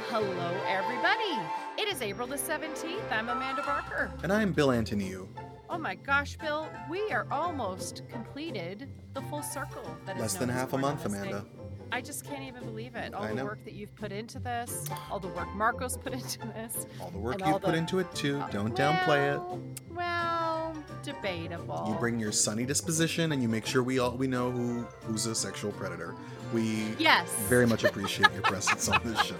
Well, hello, everybody. It is April the 17th. I'm Amanda Barker. And I'm Bill Antoniou. Oh my gosh, Bill, we are almost completed the full circle. Less than half a month, Amanda. I just can't even believe it. All the work that you've put into this, all the work Marco's put into this. All the work you've put into it, too. Don't downplay it. Well, debatable. You bring your sunny disposition and you make sure we know who's a sexual predator. We very much appreciate your presence on this show.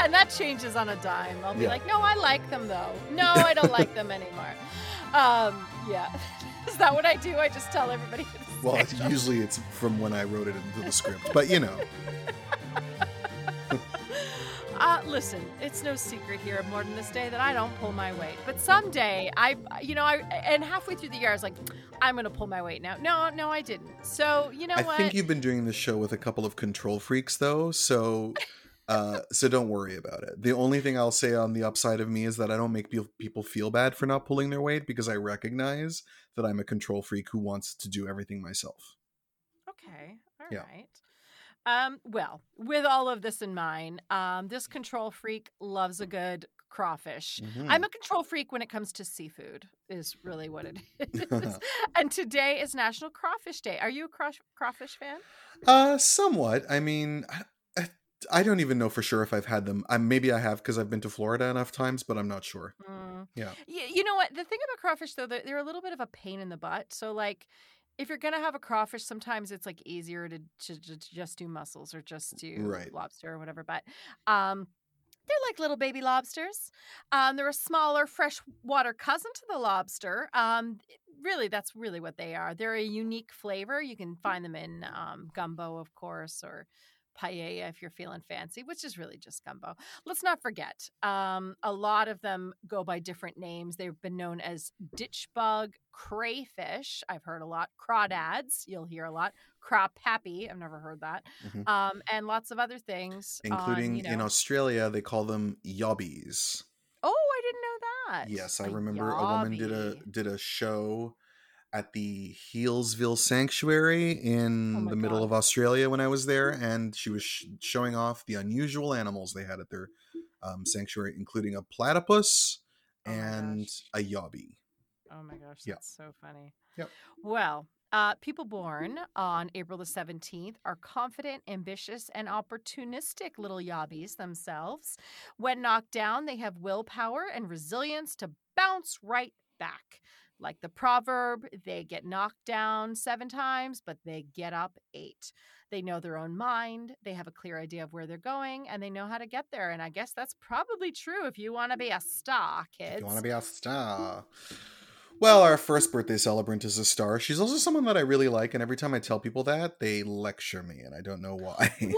And that changes on a dime. I'll be like, no, I like them, though. No, I don't like them anymore. Is that what I do? I just tell everybody. Well, usually it's from when I wrote it into the script, but you know. Listen, it's no secret here at More Than This Day that I don't pull my weight. But someday, I halfway through the year, I was like, I'm going to pull my weight now. No, I didn't. So, you know what? I think you've been doing this show with a couple of control freaks, though, so... So don't worry about it. The only thing I'll say on the upside of me is that I don't make people feel bad for not pulling their weight because I recognize that I'm a control freak who wants to do everything myself. Okay. All right. Well, with all of this in mind, this control freak loves a good crawfish. Mm-hmm. I'm a control freak when it comes to seafood is really what it is. And today is National Crawfish Day. Are you a crawfish fan? Somewhat. I mean... I don't even know for sure if I've had them. Maybe I have because I've been to Florida enough times, but I'm not sure. Mm. Yeah. You know what? The thing about crawfish, though, they're a little bit of a pain in the butt. So, like, if you're going to have a crawfish, sometimes it's, like, easier to just do mussels or just do lobster or whatever. But they're like little baby lobsters. They're a smaller freshwater cousin to the lobster. Really, that's really what they are. They're a unique flavor. You can find them in gumbo, of course, or... paella if you're feeling fancy, which is really just gumbo. Let's not forget, a lot of them go by different names. They've been known as ditch bug, crayfish, I've heard a lot, crawdads, you'll hear a lot, crawpappy, I've never heard that, mm-hmm. And lots of other things. Including in Australia, they call them yobbies. Oh, I didn't know that. Yes, I remember a woman did a show at the Healesville Sanctuary in the middle of Australia when I was there. And she was showing off the unusual animals they had at their sanctuary, including a platypus and a yobby. Oh my gosh, that's so funny. Yep. Well, people born on April the 17th are confident, ambitious, and opportunistic little yobbies themselves. When knocked down, they have willpower and resilience to bounce right back. Like the proverb, they get knocked down 7 times, but they get up 8. They know their own mind. They have a clear idea of where they're going, and they know how to get there. And I guess that's probably true if you want to be a star, kids. If you want to be a star. Well, our first birthday celebrant is a star. She's also someone that I really like, and every time I tell people that, they lecture me, and I don't know why. Why?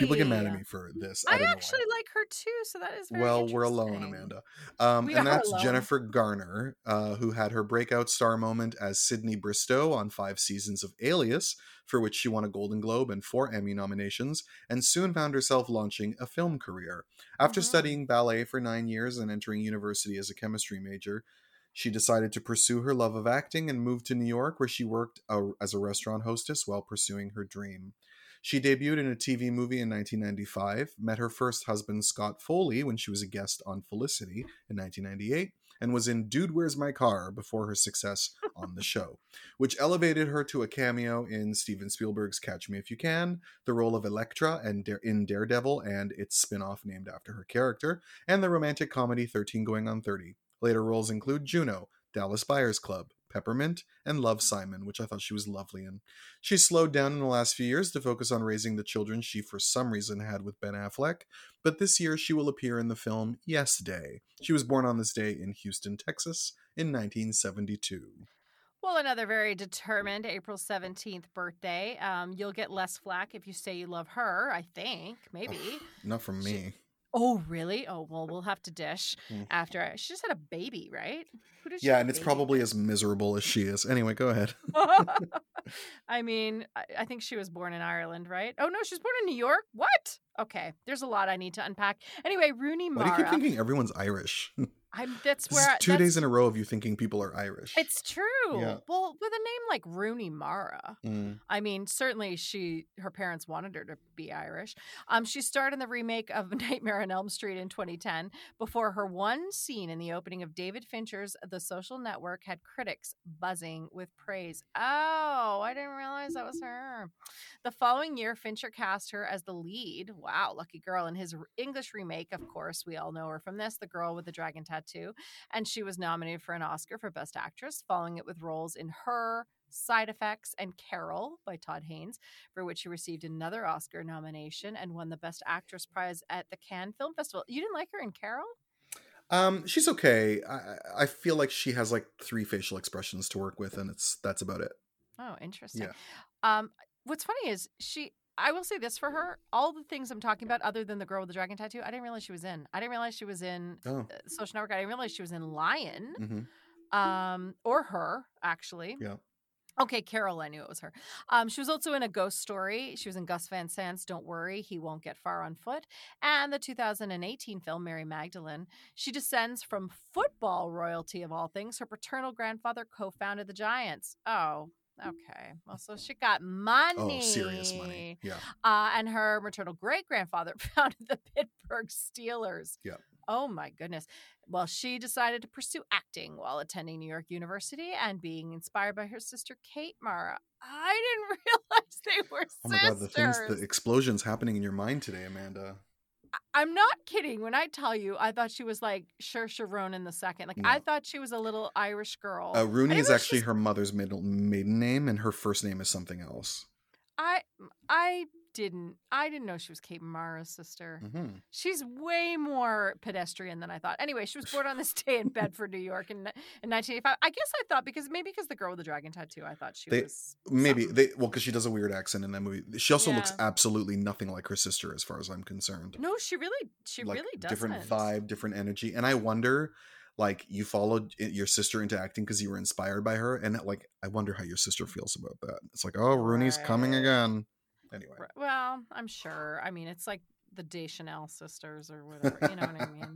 People get mad at me for this. I actually like her too, so that is very interesting. Well, we're alone, Amanda. And that's alone. Jennifer Garner, who had her breakout star moment as Sydney Bristow on 5 seasons of Alias, for which she won a Golden Globe and 4 Emmy nominations, and soon found herself launching a film career. After studying ballet for 9 years and entering university as a chemistry major, she decided to pursue her love of acting and moved to New York, where she worked as a restaurant hostess while pursuing her dream. She debuted in a TV movie in 1995, met her first husband, Scott Foley, when she was a guest on Felicity in 1998, and was in Dude, Where's My Car? Before her success on the show, which elevated her to a cameo in Steven Spielberg's Catch Me If You Can, the role of Elektra in Daredevil and its spin-off named after her character, and the romantic comedy 13 Going on 30. Later roles include Juno, Dallas Buyers Club, Peppermint, and Love Simon, which I thought she was lovely in. She slowed down in the last few years to focus on raising the children she for some reason had with Ben Affleck, but this year she will appear in the film Yes Day. She was born on this day in Houston, Texas in 1972. Well, another very determined April 17th birthday. You'll get less flack if you say you love her, I think, maybe. Oh, not from me. Oh, really? Oh, well, we'll have to dish after. She just had a baby, right? Who did she have and it's probably as miserable as she is. Anyway, go ahead. I mean, I think she was born in Ireland, right? Oh, no, she was born in New York? What? Okay, there's a lot I need to unpack. Anyway, Rooney Mara. Why do you keep thinking everyone's Irish? That's 2 days in a row of you thinking people are Irish. It's true. Yeah. Well, with a name like Rooney Mara, I mean, certainly her parents wanted her to be Irish. She starred in the remake of Nightmare on Elm Street in 2010 before her one scene in the opening of David Fincher's The Social Network had critics buzzing with praise. Oh, I didn't realize that was her. The following year, Fincher cast her as the lead. Wow, lucky girl. In his English remake, of course, we all know her from this, The Girl with the Dragon Tattoo, and she was nominated for an Oscar for Best Actress, following it with roles in Her, Side Effects, and Carol by Todd Haynes, for which she received another Oscar nomination and won the Best Actress prize at the Cannes Film Festival. You didn't like her in Carol? She's okay. I feel like she has like three facial expressions to work with, and that's about it. Oh, interesting. Yeah. What's funny is I will say this for her, all the things I'm talking about other than The Girl with the Dragon Tattoo, I didn't realize she was in. I didn't realize she was in Social Network. I didn't realize she was in Lion or Her, actually. Yeah. Okay, Carol, I knew it was her. She was also in A Ghost Story. She was in Gus Van Sant's Don't Worry, He Won't Get Far on Foot, and the 2018 film Mary Magdalene. She descends from football royalty, of all things. Her paternal grandfather co-founded the Giants. Oh, okay. Well, so she got money. Oh, serious money. Yeah. And her maternal great-grandfather founded the Pittsburgh Steelers. Yeah. Oh, my goodness. Well, she decided to pursue acting while attending New York University and being inspired by her sister, Kate Mara. I didn't realize they were sisters. Oh, my God. The explosions happening in your mind today, Amanda. I'm not kidding. When I tell you, I thought she was like Saoirse Ronan the second. I thought she was a little Irish girl. Rooney is actually her mother's maiden name, and her first name is something else. I didn't know she was Kate Mara's sister. Mm-hmm. She's way more pedestrian than I thought. Anyway, she was born on this day in Bedford, New York in 1985. I guess I thought because The Girl with the Dragon Tattoo, I thought because she does a weird accent in that movie. She also looks absolutely nothing like her sister as far as I'm concerned. No, she really doesn't. Different vibe, different energy. And I wonder, you followed your sister into acting because you were inspired by her. And I wonder how your sister feels about that. It's like, oh, Rooney's coming again. Anyway. Well, I'm sure. I mean, it's like the Deschanel sisters or whatever. You know what I mean?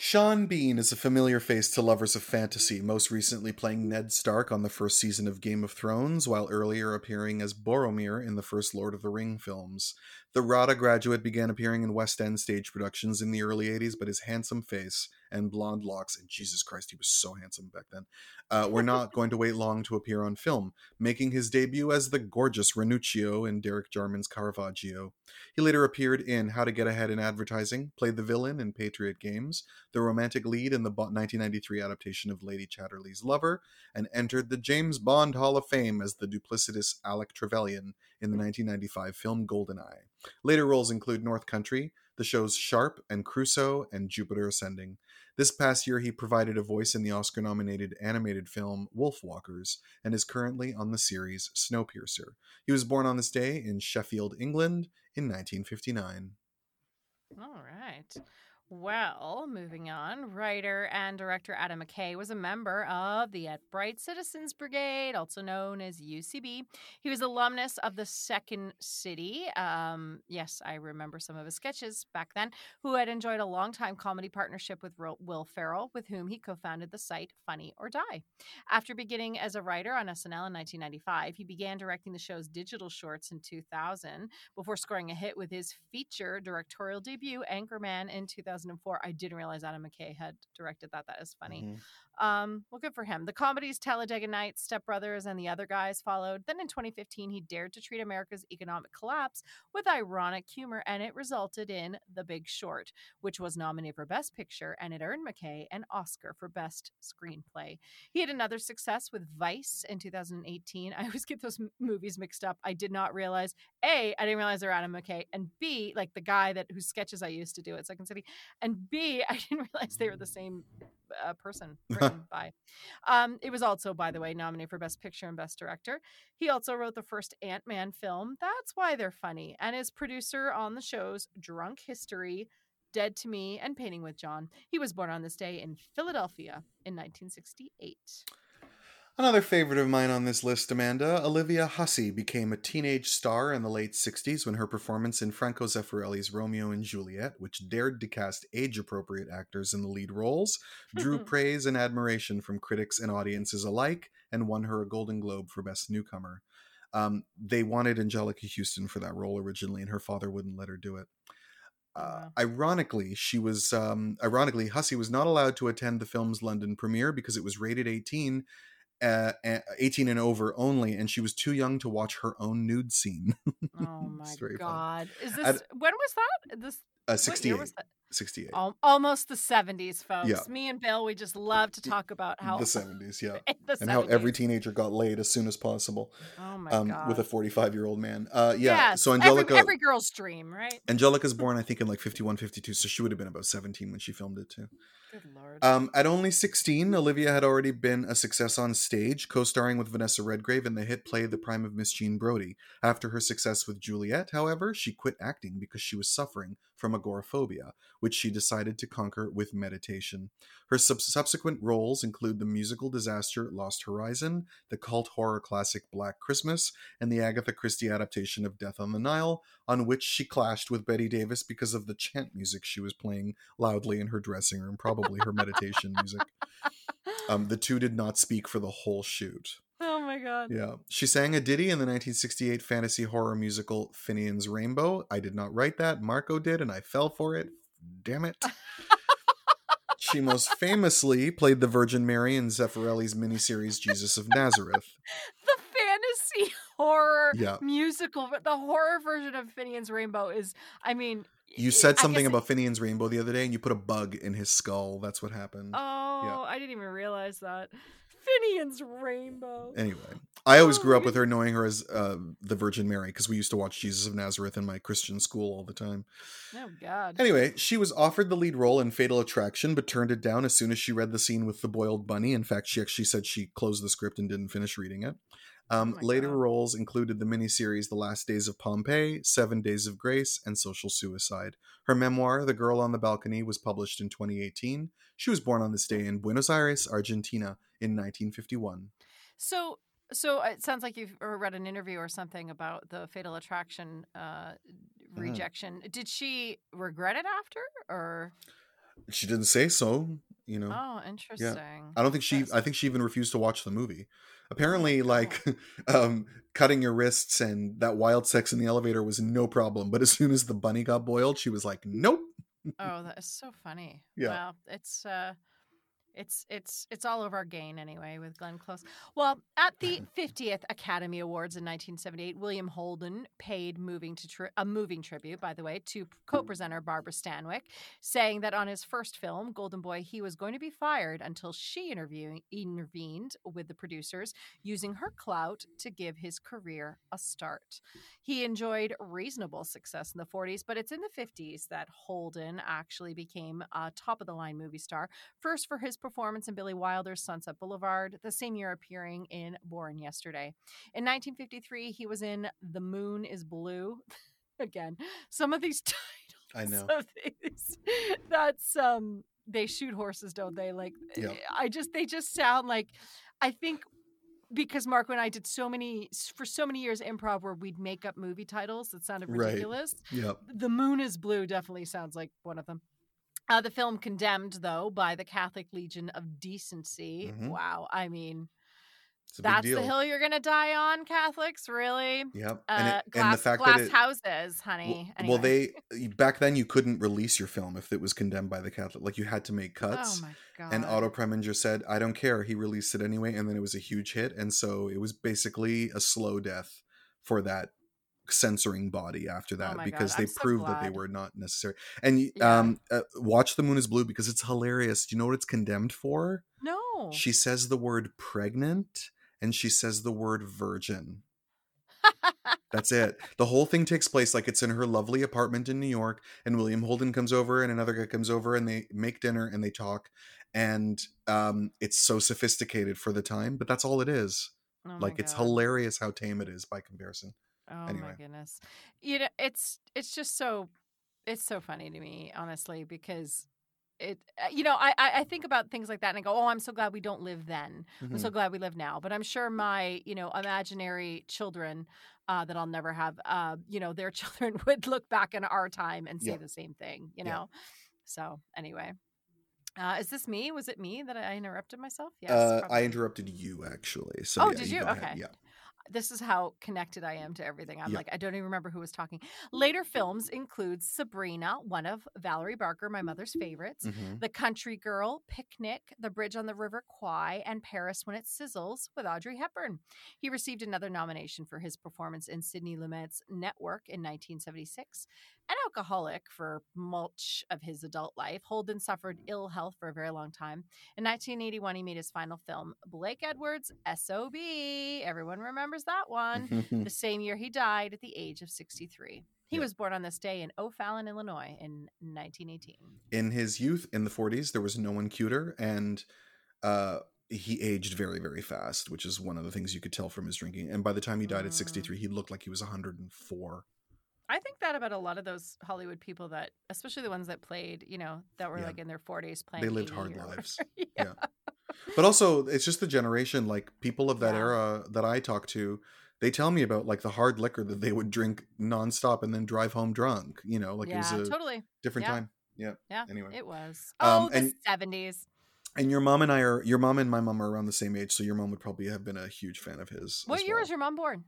Sean Bean is a familiar face to lovers of fantasy, most recently playing Ned Stark on the first season of Game of Thrones, while earlier appearing as Boromir in the first Lord of the Ring films. The RADA graduate began appearing in West End stage productions in the early 80s, but his handsome face and blonde locks, and Jesus Christ, he was so handsome back then, were not going to wait long to appear on film, making his debut as the gorgeous Ranuccio in Derek Jarman's Caravaggio. He later appeared in How to Get Ahead in Advertising, played the villain in Patriot Games, the romantic lead in the 1993 adaptation of Lady Chatterley's Lover, and entered the James Bond Hall of Fame as the duplicitous Alec Trevelyan in the 1995 film Goldeneye. Later roles include North Country, the shows Sharp and Crusoe, and Jupiter Ascending. This past year, he provided a voice in the Oscar-nominated animated film Wolfwalkers and is currently on the series Snowpiercer. He was born on this day in Sheffield, England in 1959. All right. Well, moving on, writer and director Adam McKay was a member of the At Bright Citizens Brigade, also known as UCB. He was alumnus of the Second City. Yes, I remember some of his sketches back then, who had enjoyed a long-time comedy partnership with Will Ferrell, with whom he co-founded the site Funny or Die. After beginning as a writer on SNL in 1995, he began directing the show's digital shorts in 2000 before scoring a hit with his feature directorial debut, Anchorman, in 2004. I didn't realize Adam McKay had directed that. That is funny. Mm-hmm. Well, good for him. The comedies Talladega Nights, Step Brothers, and The Other Guys followed. Then in 2015, he dared to treat America's economic collapse with ironic humor, and it resulted in The Big Short, which was nominated for Best Picture, and it earned McKay an Oscar for Best Screenplay. He had another success with Vice in 2018. I always get those movies mixed up. I did not realize, A, I didn't realize they're Adam McKay, and B, like the guy whose sketches I used to do at Second City, and B, I didn't realize they were the same person written by. It was also, by the way, nominated for Best Picture and Best Director. He also wrote the first Ant-Man film, That's Why They're Funny, and is producer on the shows Drunk History, Dead to Me, and Painting with John. He was born on this day in Philadelphia in 1968. Another favorite of mine on this list, Amanda, Olivia Hussey became a teenage star in the late 60s when her performance in Franco Zeffirelli's Romeo and Juliet, which dared to cast age-appropriate actors in the lead roles, drew praise and admiration from critics and audiences alike, and won her a Golden Globe for Best Newcomer. They wanted Angelica Houston for that role originally, and her father wouldn't let her do it. Ironically, Hussey was not allowed to attend the film's London premiere because it was rated 18 and over only, and she was too young to watch her own nude scene. Oh my god! Fun. Is this when was that? This 68. Almost the 70s, folks. Yeah. Me and Bill, we just love to talk about how the 70s, yeah, how every teenager got laid as soon as possible. Oh my god! With a 45-year-old man. Yes, so Angelica, every girl's dream, right? Angelica's born, I think, in like 51, 52, so she would have been about 17 when she filmed it too. Good Lord. At only 16, Olivia had already been a success on stage, co-starring with Vanessa Redgrave in the hit play The Prime of Miss Jean Brodie. After her success with Juliet, however, she quit acting because she was suffering from agoraphobia, which she decided to conquer with meditation. Her subsequent roles include the musical disaster Lost Horizon, the cult horror classic Black Christmas, and the Agatha Christie adaptation of Death on the Nile, on which she clashed with Bette Davis because of the chant music she was playing loudly in her dressing room, probably her meditation music. The two did not speak for the whole shoot. Oh my god. Yeah. She sang a ditty in the 1968 fantasy horror musical Finian's Rainbow. I did not write that. Marco did, and I fell for it. Damn it. She most famously played the Virgin Mary in Zeffirelli's miniseries Jesus of Nazareth. The fantasy horror musical, but the horror version of Finian's Rainbow is, I mean... You said something about Finian's Rainbow the other day, and you put a bug in his skull. That's what happened. Oh, yeah. I didn't even realize that. Finian's Rainbow. Anyway, I always grew up with her, knowing her as the Virgin Mary, because we used to watch Jesus of Nazareth in my Christian school all the time. Oh god. Anyway, she was offered the lead role in Fatal Attraction, but turned it down as soon as she read the scene with the boiled bunny. In fact, she actually said she closed the script and didn't finish reading it. Later roles included the miniseries The Last Days of Pompeii, 7 Days of Grace, and Social Suicide. Her memoir, The Girl on the Balcony, was published in 2018. She was born on this day in Buenos Aires, Argentina, in 1951. So it sounds like you've read an interview or something about the Fatal Attraction rejection. Did she regret it after, or...? She didn't say so, you know. Oh, interesting. Yeah. I think she even refused to watch the movie. Apparently, like, cutting your wrists and that wild sex in the elevator was no problem. But as soon as the bunny got boiled, she was like, nope. Oh, that is so funny. Yeah. Wow. It's all of our gain anyway with Glenn Close. Well, at the 50th Academy Awards in 1978, William Holden paid a moving tribute, by the way, to co-presenter Barbara Stanwyck, saying that on his first film, Golden Boy, he was going to be fired until she intervened with the producers, using her clout to give his career a start. He enjoyed reasonable success in the 40s, but it's in the 50s that Holden actually became a top-of-the-line movie star, first for his performance in Billy Wilder's Sunset Boulevard, the same year appearing in Born Yesterday. In 1953, he was in The Moon is Blue. Again, some of these titles. I know. That's they shoot horses, don't they? Like, yeah. They just sound like, I think because Marco and I did for so many years improv where we'd make up movie titles that sounded ridiculous. Right. Yep. The Moon is Blue definitely sounds like one of them. The film condemned, though, by the Catholic Legion of Decency. Mm-hmm. Wow. I mean, that's the hill you're going to die on, Catholics? Really? Yep. Houses, honey. Well, anyway. Back then you couldn't release your film if it was condemned by the Catholic. Like, you had to make cuts. Oh, my God. And Otto Preminger said, I don't care. He released it anyway, and then it was a huge hit. And so it was basically a slow death for that censoring body after that, because they proved that they were not necessary. And watch The Moon is Blue, because it's hilarious. Do you know what it's condemned for? No. She says the word pregnant, and she says the word virgin. That's it. The whole thing takes place like it's in her lovely apartment in New York, and William Holden comes over and another guy comes over, and they make dinner and they talk, and it's so sophisticated for the time, but that's all it is. Oh, like, it's hilarious how tame it is by comparison. Oh, anyway. My goodness. You know, it's just so funny to me, honestly, because I think about things like that and I go, oh, I'm so glad we don't live then. Mm-hmm. I'm so glad we live now. But I'm sure my, imaginary children that I'll never have, their children would look back in our time and say the same thing, Yeah. So anyway, is this me? Was it me that I interrupted myself? Yes. I interrupted you actually. So, oh, yeah, did you? Okay. Yeah. This is how connected I am to everything. I'm like, I don't even remember who was talking. Later films include Sabrina, one of Valerie Barker, my mother's favorites, mm-hmm. The Country Girl, Picnic, The Bridge on the River Kwai, and Paris When It Sizzles with Audrey Hepburn. He received another nomination for his performance in Sidney Lumet's Network in 1976. An alcoholic for much of his adult life, Holden suffered ill health for a very long time. In 1981, he made his final film, Blake Edwards, S.O.B. Everyone remembers that one. The same year he died at the age of 63. He was born on this day in O'Fallon, Illinois in 1918. In his youth, in the 40s, there was no one cuter, and he aged very, very fast, which is one of the things you could tell from his drinking. And by the time he died at 63, he looked like he was 104. I think that about a lot of those Hollywood people that, especially the ones that played, that were like in their 40s playing. They lived hard lives. Yeah. But also, it's just the generation, like people of that era that I talk to, they tell me about like the hard liquor that they would drink nonstop and then drive home drunk, it was a different time. Yeah. Yeah. Anyway. It was. The 70s. And your mom and my mom are around the same age. So your mom would probably have been a huge fan of his. What year was your mom born?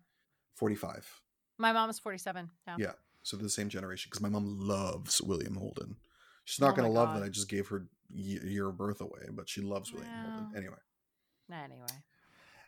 45. My mom is 47 now. Yeah. So they're the same generation because my mom loves William Holden. She's not going to love that I just gave her year of birth away, but she loves William Holden.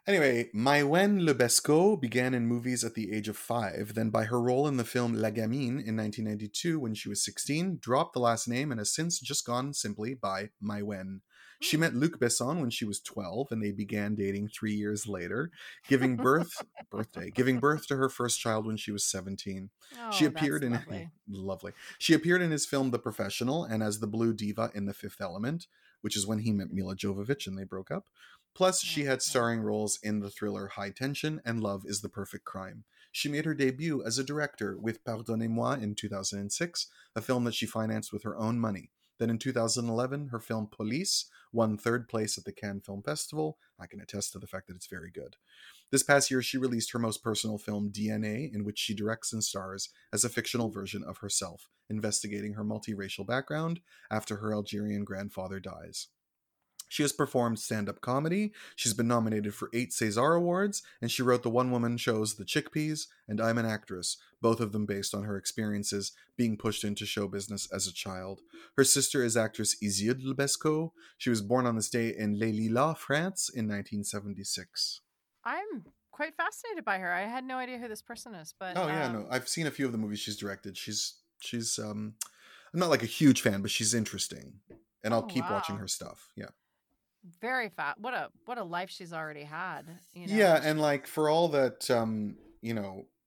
Anyway, Maïwenn Lebesco began in movies at the age of 5. Then by her role in the film La Gamine in 1992 when she was 16, dropped the last name and has since just gone simply by Maïwenn. She met Luc Besson when she was 12, and they began dating 3 years later, giving birth to her first child when she was 17. Oh, she appeared in lovely. She appeared in his film The Professional and as the Blue Diva in The Fifth Element, which is when he met Mila Jovovich and they broke up. Plus, she had starring roles in the thriller High Tension and Love is the Perfect Crime. She made her debut as a director with Pardonnez-moi in 2006, a film that she financed with her own money. Then in 2011, her film Police won third place at the Cannes Film Festival. I can attest to the fact that it's very good. This past year, she released her most personal film, DNA, in which she directs and stars as a fictional version of herself, investigating her multiracial background after her Algerian grandfather dies. She has performed stand-up comedy, she's been nominated for 8 César Awards, and she wrote the one-woman shows The Chickpeas and I'm an Actress, both of them based on her experiences being pushed into show business as a child. Her sister is actress Isilde Lebesco. She was born on this day in Les Lilas, France in 1976. I'm quite fascinated by her. I had no idea who this person is, but... Oh, yeah, no. I've seen a few of the movies she's directed. She's I'm not like a huge fan, but she's interesting. And I'll keep watching her stuff, yeah. Very fat. What a life she's already had. Yeah, and like for all that,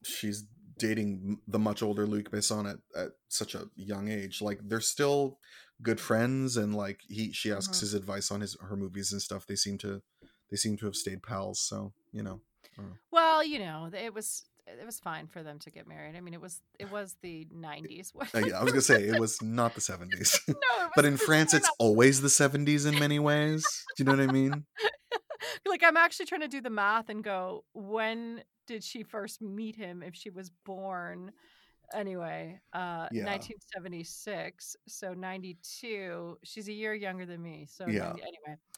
she's dating the much older Luc Besson at such a young age. Like they're still good friends, and like she asks his advice on her movies and stuff. They seem to have stayed pals. So Well, it was fine for them to get married. I mean, it was the 90s. Yeah, I was gonna say it was not the 70s. No, but in France, it's always the 70s in many ways. Do you know what I mean? Like, I'm actually trying to do the math and go, when did she first meet him? If she was born, anyway, 1976, so 92. She's a year younger than me. So anyway,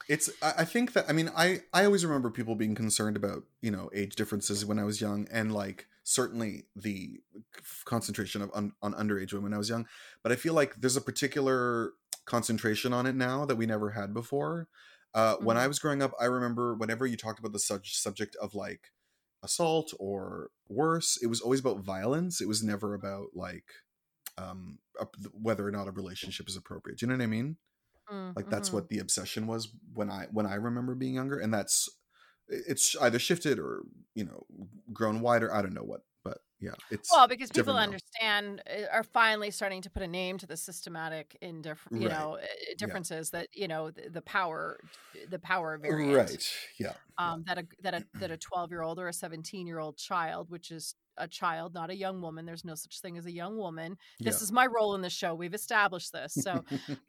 it's. I think that I always remember people being concerned about age differences when I was young, and like certainly the concentration of on underage women when I was young. But I feel like there's a particular concentration on it now that we never had before. When I was growing up, I remember whenever you talked about the subject of like assault or worse, it was always about violence. It was never about like whether or not a relationship is appropriate. Do you know what I mean? Like that's what the obsession was when I remember being younger, and that's, it's either shifted or grown wider. I don't know what, but Yeah, it's well because people understand are finally starting to put a name to the systematic indifference, you know, differences that you know the power variant, right? Yeah, that a 12-year-old or a 17-year-old child, which is a child, not a young woman. There's no such thing as a young woman. This is my role in the show. We've established this. So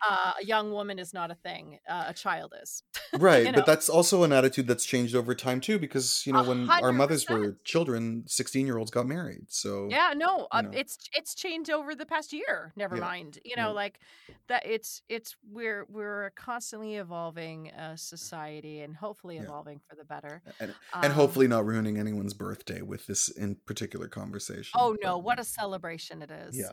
a young woman is not a thing. A child is. Right, you know? But that's also an attitude that's changed over time too, because you know when 100%. Our mothers were children, 16-year-olds got married. So yeah, no, it's changed over the past year. Never mind, you know, like that. It's we're a constantly evolving society, and hopefully evolving for the better, and hopefully not ruining anyone's birthday with this in particular conversation. Oh no, but, what a celebration it is! Yeah.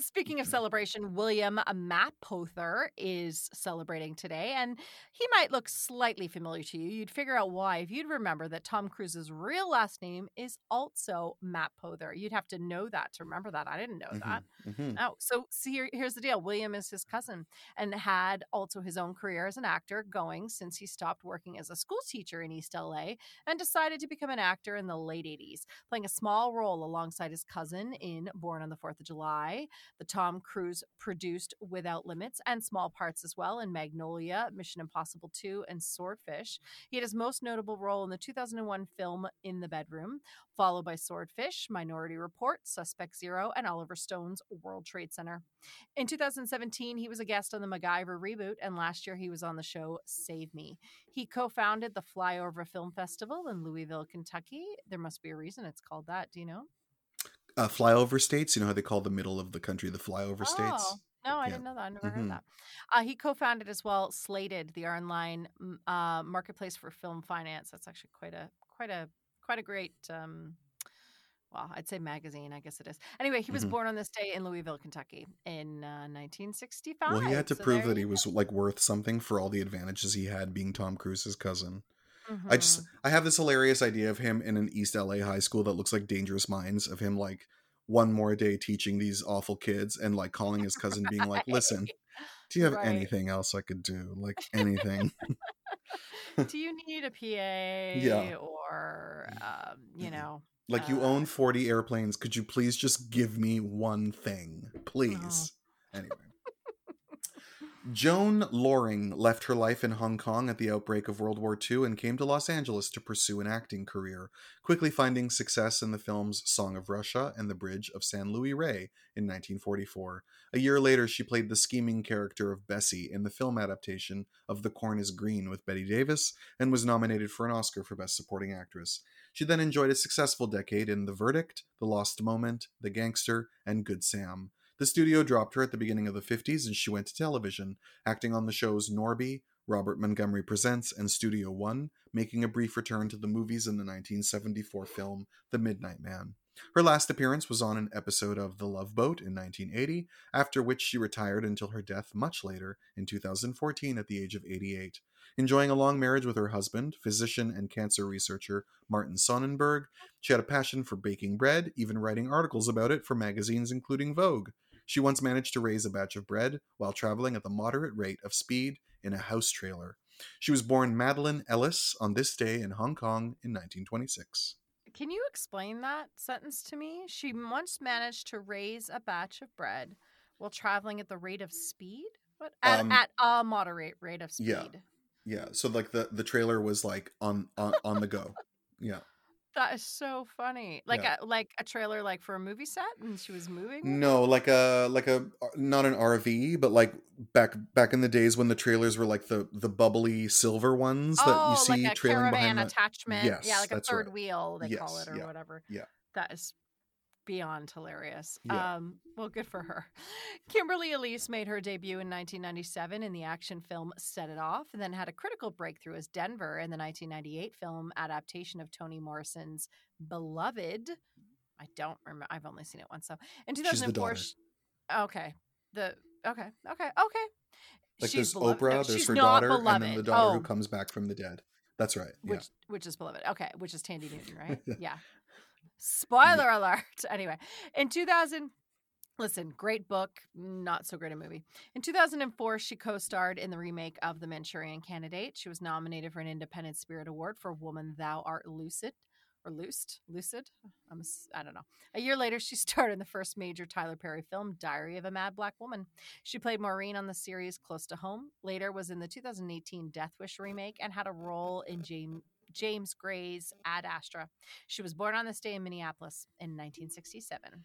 Speaking of celebration, William Mapother is celebrating today, and he might look slightly familiar to you. You'd figure out why if you'd remember that Tom Cruise's real last name is also Mapother. You'd have to know that to remember that. I didn't know that. Mm-hmm. Oh, so here's the deal. William is his cousin and had also his own career as an actor going since he stopped working as a school teacher in East LA and decided to become an actor in the late 80s, playing a small role alongside his cousin in Born on the 4th of July, the Tom Cruise produced Without Limits, and small parts as well in Magnolia, Mission Impossible 2, and Swordfish. He had his most notable role in the 2001 film In the Bedroom, followed by Swordfish, Minority Report, Suspect Zero, and Oliver Stone's World Trade Center. In 2017, he was a guest on the MacGyver reboot, and last year he was on the show Save Me. He co-founded the Flyover Film Festival in Louisville, Kentucky. There must be a reason it's called that. Do you know? Flyover states, you know how they call the middle of the country the flyover states? No, I didn't know that. I never heard that. He co-founded as well Slated, the online marketplace for film finance. That's actually quite a great well, I'd say magazine. I guess it is. Anyway, he was born on this day in Louisville, Kentucky in 1965. Well, he had to prove that he was like worth something for all the advantages he had being Tom Cruise's cousin. Mm-hmm. I have this hilarious idea of him in an East LA high school that looks like Dangerous Minds, of him like one more day teaching these awful kids and like calling his cousin being like, listen, do you have anything else I could do? Like anything. Do you need a PA or, you know, like you own 40 airplanes. Could you please just give me one thing, please? Oh. Anyway. Joan Loring left her life in Hong Kong at the outbreak of World War II and came to Los Angeles to pursue an acting career, quickly finding success in the films Song of Russia and The Bridge of San Luis Rey in 1944. A year later, she played the scheming character of Bessie in the film adaptation of The Corn is Green with Bette Davis and was nominated for an Oscar for Best Supporting Actress. She then enjoyed a successful decade in The Verdict, The Lost Moment, The Gangster, and Good Sam. The studio dropped her at the beginning of the 50s and she went to television, acting on the shows Norby, Robert Montgomery Presents, and Studio One, making a brief return to the movies in the 1974 film The Midnight Man. Her last appearance was on an episode of The Love Boat in 1980, after which she retired until her death much later in 2014 at the age of 88. Enjoying a long marriage with her husband, physician and cancer researcher Martin Sonnenberg, she had a passion for baking bread, even writing articles about it for magazines including Vogue. She once managed to raise a batch of bread while traveling at the moderate rate of speed in a house trailer. She was born Madeline Ellis on this day in Hong Kong in 1926. Can you explain that sentence to me? She once managed to raise a batch of bread while traveling at the rate of speed? What? At a moderate rate of speed. Yeah. So like the trailer was like on the go. Yeah. That is so funny. Like a trailer, like for a movie set, and she was moving. No, like a not an RV, but like back in the days when the trailers were like the bubbly silver ones that you see like a trailing caravan behind attachment. Yes, yeah, like a third wheel they call it or whatever. Yeah, that is beyond hilarious. Yeah. Well, good for her. Kimberly Elise made her debut in 1997 in the action film Set It Off, and then had a critical breakthrough as Denver in the 1998 film adaptation of Toni Morrison's Beloved. I don't remember. I've only seen it once. So in 2004, Like she's Beloved. Oprah, she's her daughter, Beloved. And then the daughter who comes back from the dead. That's right. Yeah. Which is Beloved. Okay, which is Tandy Newton, right? Yeah. Spoiler alert. Anyway, in 2000, great book, not so great a movie. In 2004, she co-starred in the remake of The Manchurian Candidate. She was nominated for an Independent Spirit Award for Woman Thou Art Lucid. or Lucid. I don't know. A year later, she starred in the first major Tyler Perry film, Diary of a Mad Black Woman. She played Maureen on the series Close to Home, later was in the 2018 Death Wish remake, and had a role in James Gray's Ad Astra. She was born on this day in Minneapolis in 1967.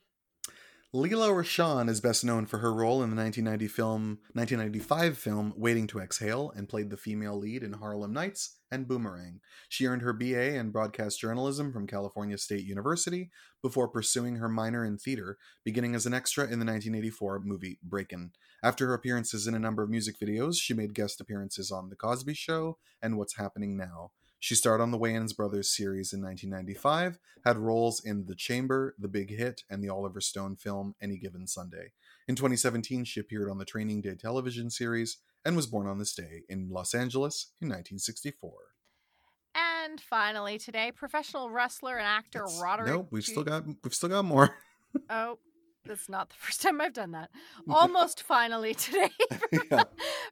Leela Rashan is best known for her role in the 1995 film Waiting to Exhale, and played the female lead in Harlem Nights and Boomerang. She earned her BA in broadcast journalism from California State University before pursuing her minor in theater, beginning as an extra in the 1984 movie Breakin'. After her appearances in a number of music videos, she made guest appearances on The Cosby Show and What's Happening Now. She starred on the Wayans Brothers series in 1995, had roles in The Chamber, The Big Hit, and the Oliver Stone film Any Given Sunday. In 2017, she appeared on the Training Day television series and was born on this day in Los Angeles in 1964. And finally today, professional wrestler and actor Roderick... Nope, we've still got more. Oh. That's not the first time I've done that. Almost finally today. Yeah.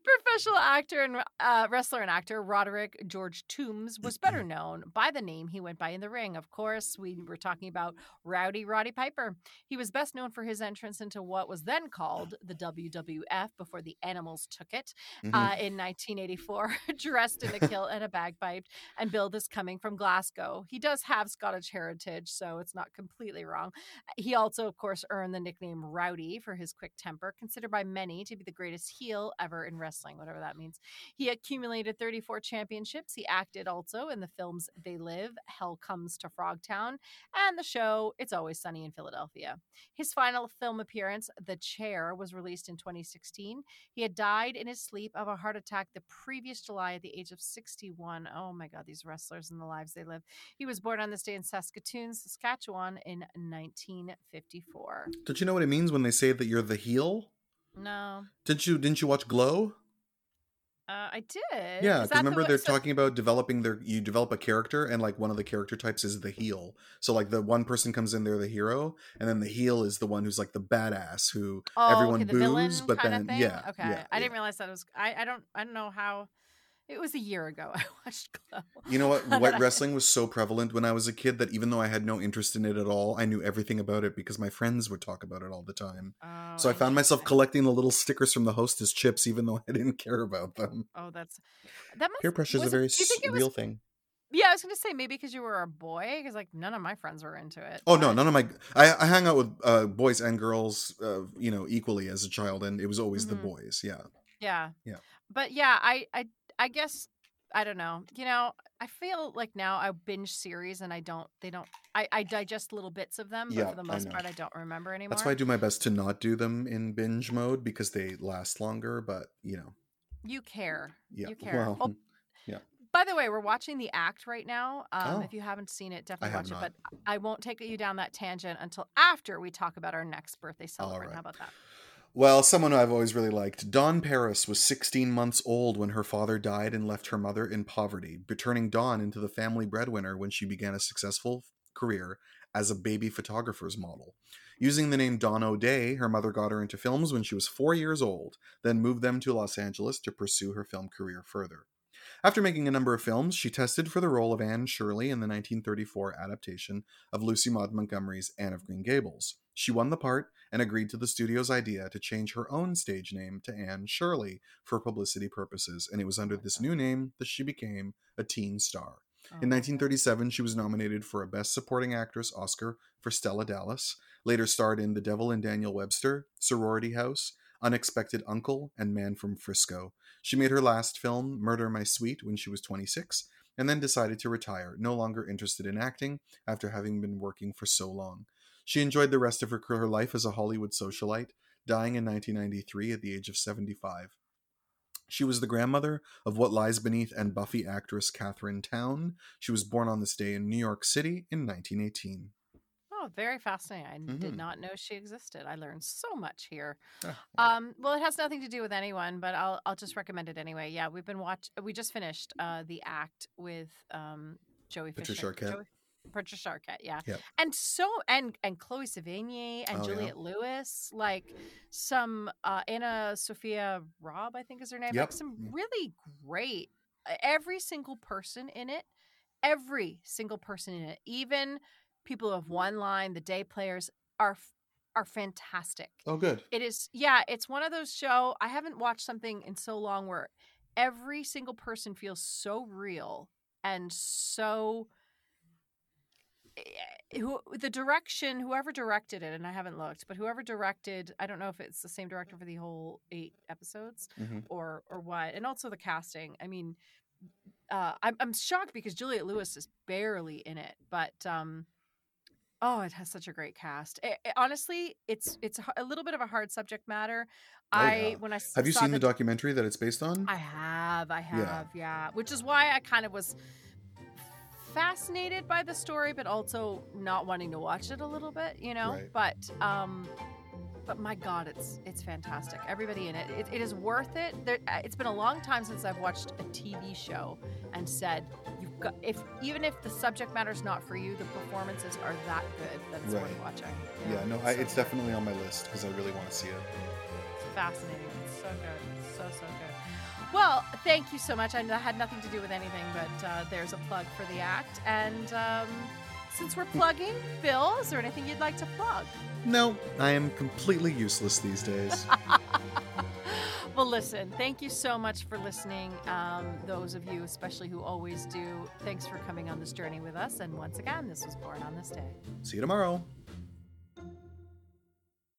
Professional actor and wrestler and actor Roderick George Toombs was better known by the name he went by in the ring. Of course, we were talking about Rowdy Roddy Piper. He was best known for his entrance into what was then called the WWF before the Animals took it in 1984, dressed in a kilt and a bagpipe, and billed as coming from Glasgow. He does have Scottish heritage, so it's not completely wrong. He also, of course, earned the nickname Rowdy for his quick temper, considered by many to be the greatest heel ever in wrestling, whatever that means. He accumulated 34 championships. He acted also in the films They Live, Hell Comes to Frogtown, and the show It's Always Sunny in Philadelphia. His final film appearance, The Chair, was released in 2016. He had died in his sleep of a heart attack the previous July at the age of 61. Oh my God, these wrestlers and the lives they live. He was born on this day in Saskatoon, Saskatchewan in 1954. Don't you know what it means when they say that you're the heel? No. Didn't you watch Glow? I did. Yeah, remember they're talking about developing you develop a character, and like one of the character types is the heel. So like the one person comes in, they're the hero, and then the heel is the one who's like the badass who everyone boos, but then yeah. Okay. Yeah, I didn't realize that it was I don't know how. It was a year ago I watched Glow. You know what? White wrestling was so prevalent when I was a kid that even though I had no interest in it at all, I knew everything about it because my friends would talk about it all the time. Oh, so I found myself collecting the little stickers from the Hostess chips even though I didn't care about them. Oh, peer pressure is a very real thing. Yeah, I was going to say maybe because you were a boy, because like none of my friends were into it. Oh, no, none of my... I hang out with boys and girls, equally as a child, and it was always the boys, yeah. Yeah. Yeah. But yeah, I guess, I don't know, I feel like now I binge series and I digest little bits of them, but for the most part, I don't remember anymore. That's why I do my best to not do them in binge mode because they last longer, but You care. Yeah. You care. Well, yeah. By the way, we're watching The Act right now. If you haven't seen it, definitely watch it, but I won't take you down that tangent until after we talk about our next birthday celebration. Right. How about that? Well, someone I've always really liked, Dawn Paris, was 16 months old when her father died and left her mother in poverty, turning Dawn into the family breadwinner when she began a successful career as a baby photographer's model. Using the name Dawn O'Day, her mother got her into films when she was 4 years old, then moved them to Los Angeles to pursue her film career further. After making a number of films, she tested for the role of Anne Shirley in the 1934 adaptation of Lucy Maud Montgomery's Anne of Green Gables. She won the part and agreed to the studio's idea to change her own stage name to Anne Shirley for publicity purposes, and it was under this new name that she became a teen star. In 1937, she was nominated for a Best Supporting Actress Oscar for Stella Dallas, later starred in The Devil and Daniel Webster, Sorority House, Unexpected Uncle, and Man from Frisco. She made her last film, Murder, My Sweet, when she was 26, and then decided to retire, no longer interested in acting after having been working for so long. She enjoyed the rest of her life as a Hollywood socialite, dying in 1993 at the age of 75. She was the grandmother of What Lies Beneath and Buffy actress Catherine Town. She was born on this day in New York City in 1918. Oh, very fascinating. I did not know she existed. I learned so much here. Well, it has nothing to do with anyone, but I'll just recommend it anyway. Yeah, we just finished The Act with Joey Fisher. Patricia Arquette, yeah. Yep. And and Chloe Sevigny and Juliette Lewis, like some Anna Sophia Robb, I think is her name. Yep. Like some really great, every single person in it Every single person in it, even people who have one line, the day players are fantastic. Oh, good. It is. Yeah. It's one of those shows. I haven't watched something in so long where every single person feels so real and so the direction, whoever directed it, and I haven't looked, but whoever directed, I don't know if it's the same director for the whole 8 episodes or what. And also the casting. I mean, I'm shocked because Juliette Lewis is barely in it, but it has such a great cast. Honestly, it's a little bit of a hard subject matter. Have you seen the documentary that it's based on? I have, yeah. Which is why I kind of was fascinated by the story, but also not wanting to watch it a little bit, you know. Right. But my God, it's fantastic. Everybody in it. It is worth it. It's been a long time since I've watched a TV show and said, "You've got if the subject matter's not for you, the performances are that good that it's worth watching." Yeah, it's definitely on my list because I really want to see it. It's fascinating. It's so good. It's so good. Well, thank you so much. I had nothing to do with anything, but there's a plug for the act. And since we're plugging, Bill, is there anything you'd like to plug? No, I am completely useless these days. Well, listen, thank you so much for listening. Those of you, especially who always do, thanks for coming on this journey with us. And once again, this was Born on This Day. See you tomorrow.